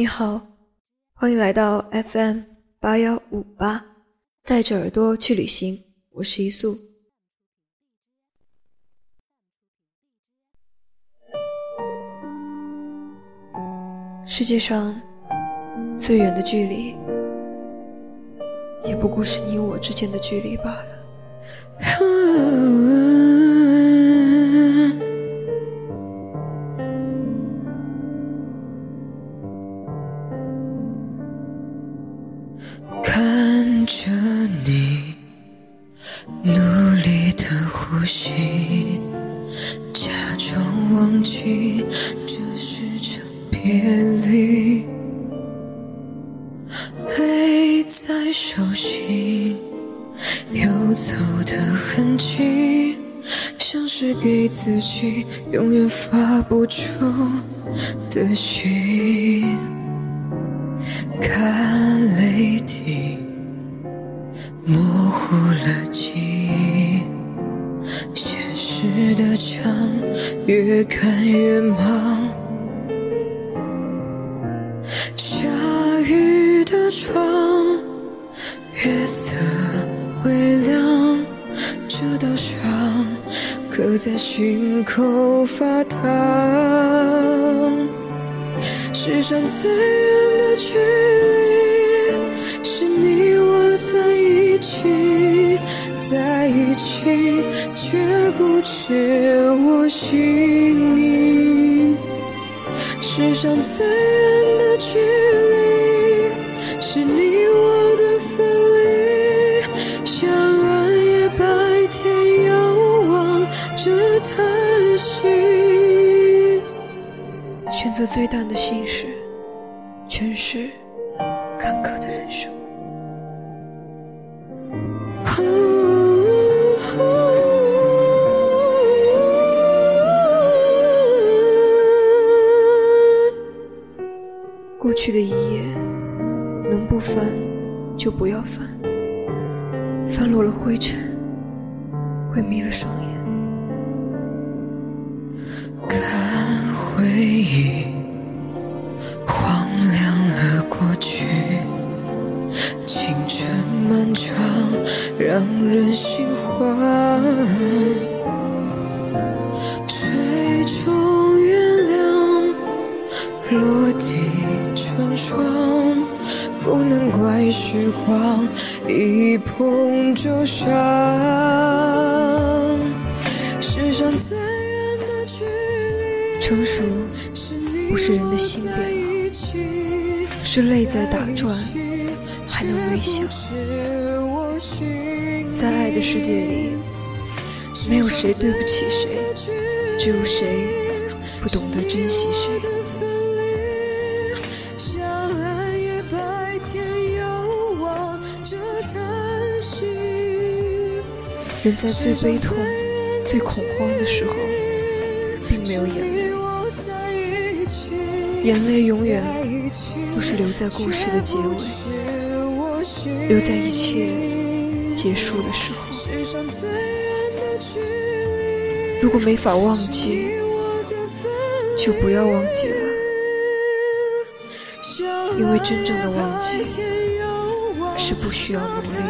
你好，欢迎来到 FM8158 带着耳朵去旅行，我是一素。世界上最远的距离，也不过是你我之间的距离罢了。看着你努力的呼吸，假装忘记这是场别离，泪在手心游走的痕迹，像是给自己永远发不出的信。看泪滴模糊了记忆，现实的墙越看越茫，下雨的窗月色微凉，这道伤刻在心口发烫。世上最远的距离，是你我在一起，却不知我心意。世上最远的距离，是你我的分离，相爱也白天遥望着叹息。选择最淡的心事，全是坎坷的人生。过去的一夜，能不翻就不要翻，翻落了灰尘，会迷了双眼。回忆荒凉了过去，青春漫长让人心慌，水中月亮落地成霜，不能怪时光一碰就伤。世上最远的距离，成熟不是人的心变了，是泪在打转还能微笑。在爱的世界里，没有谁对不起谁，只有谁不懂得珍惜谁。人在最悲痛最恐慌的时候，并没有眼泪，眼泪永远都是留在故事的结尾，留在一切结束的时候。如果没法忘记，就不要忘记了，因为真正的忘记是不需要努力的。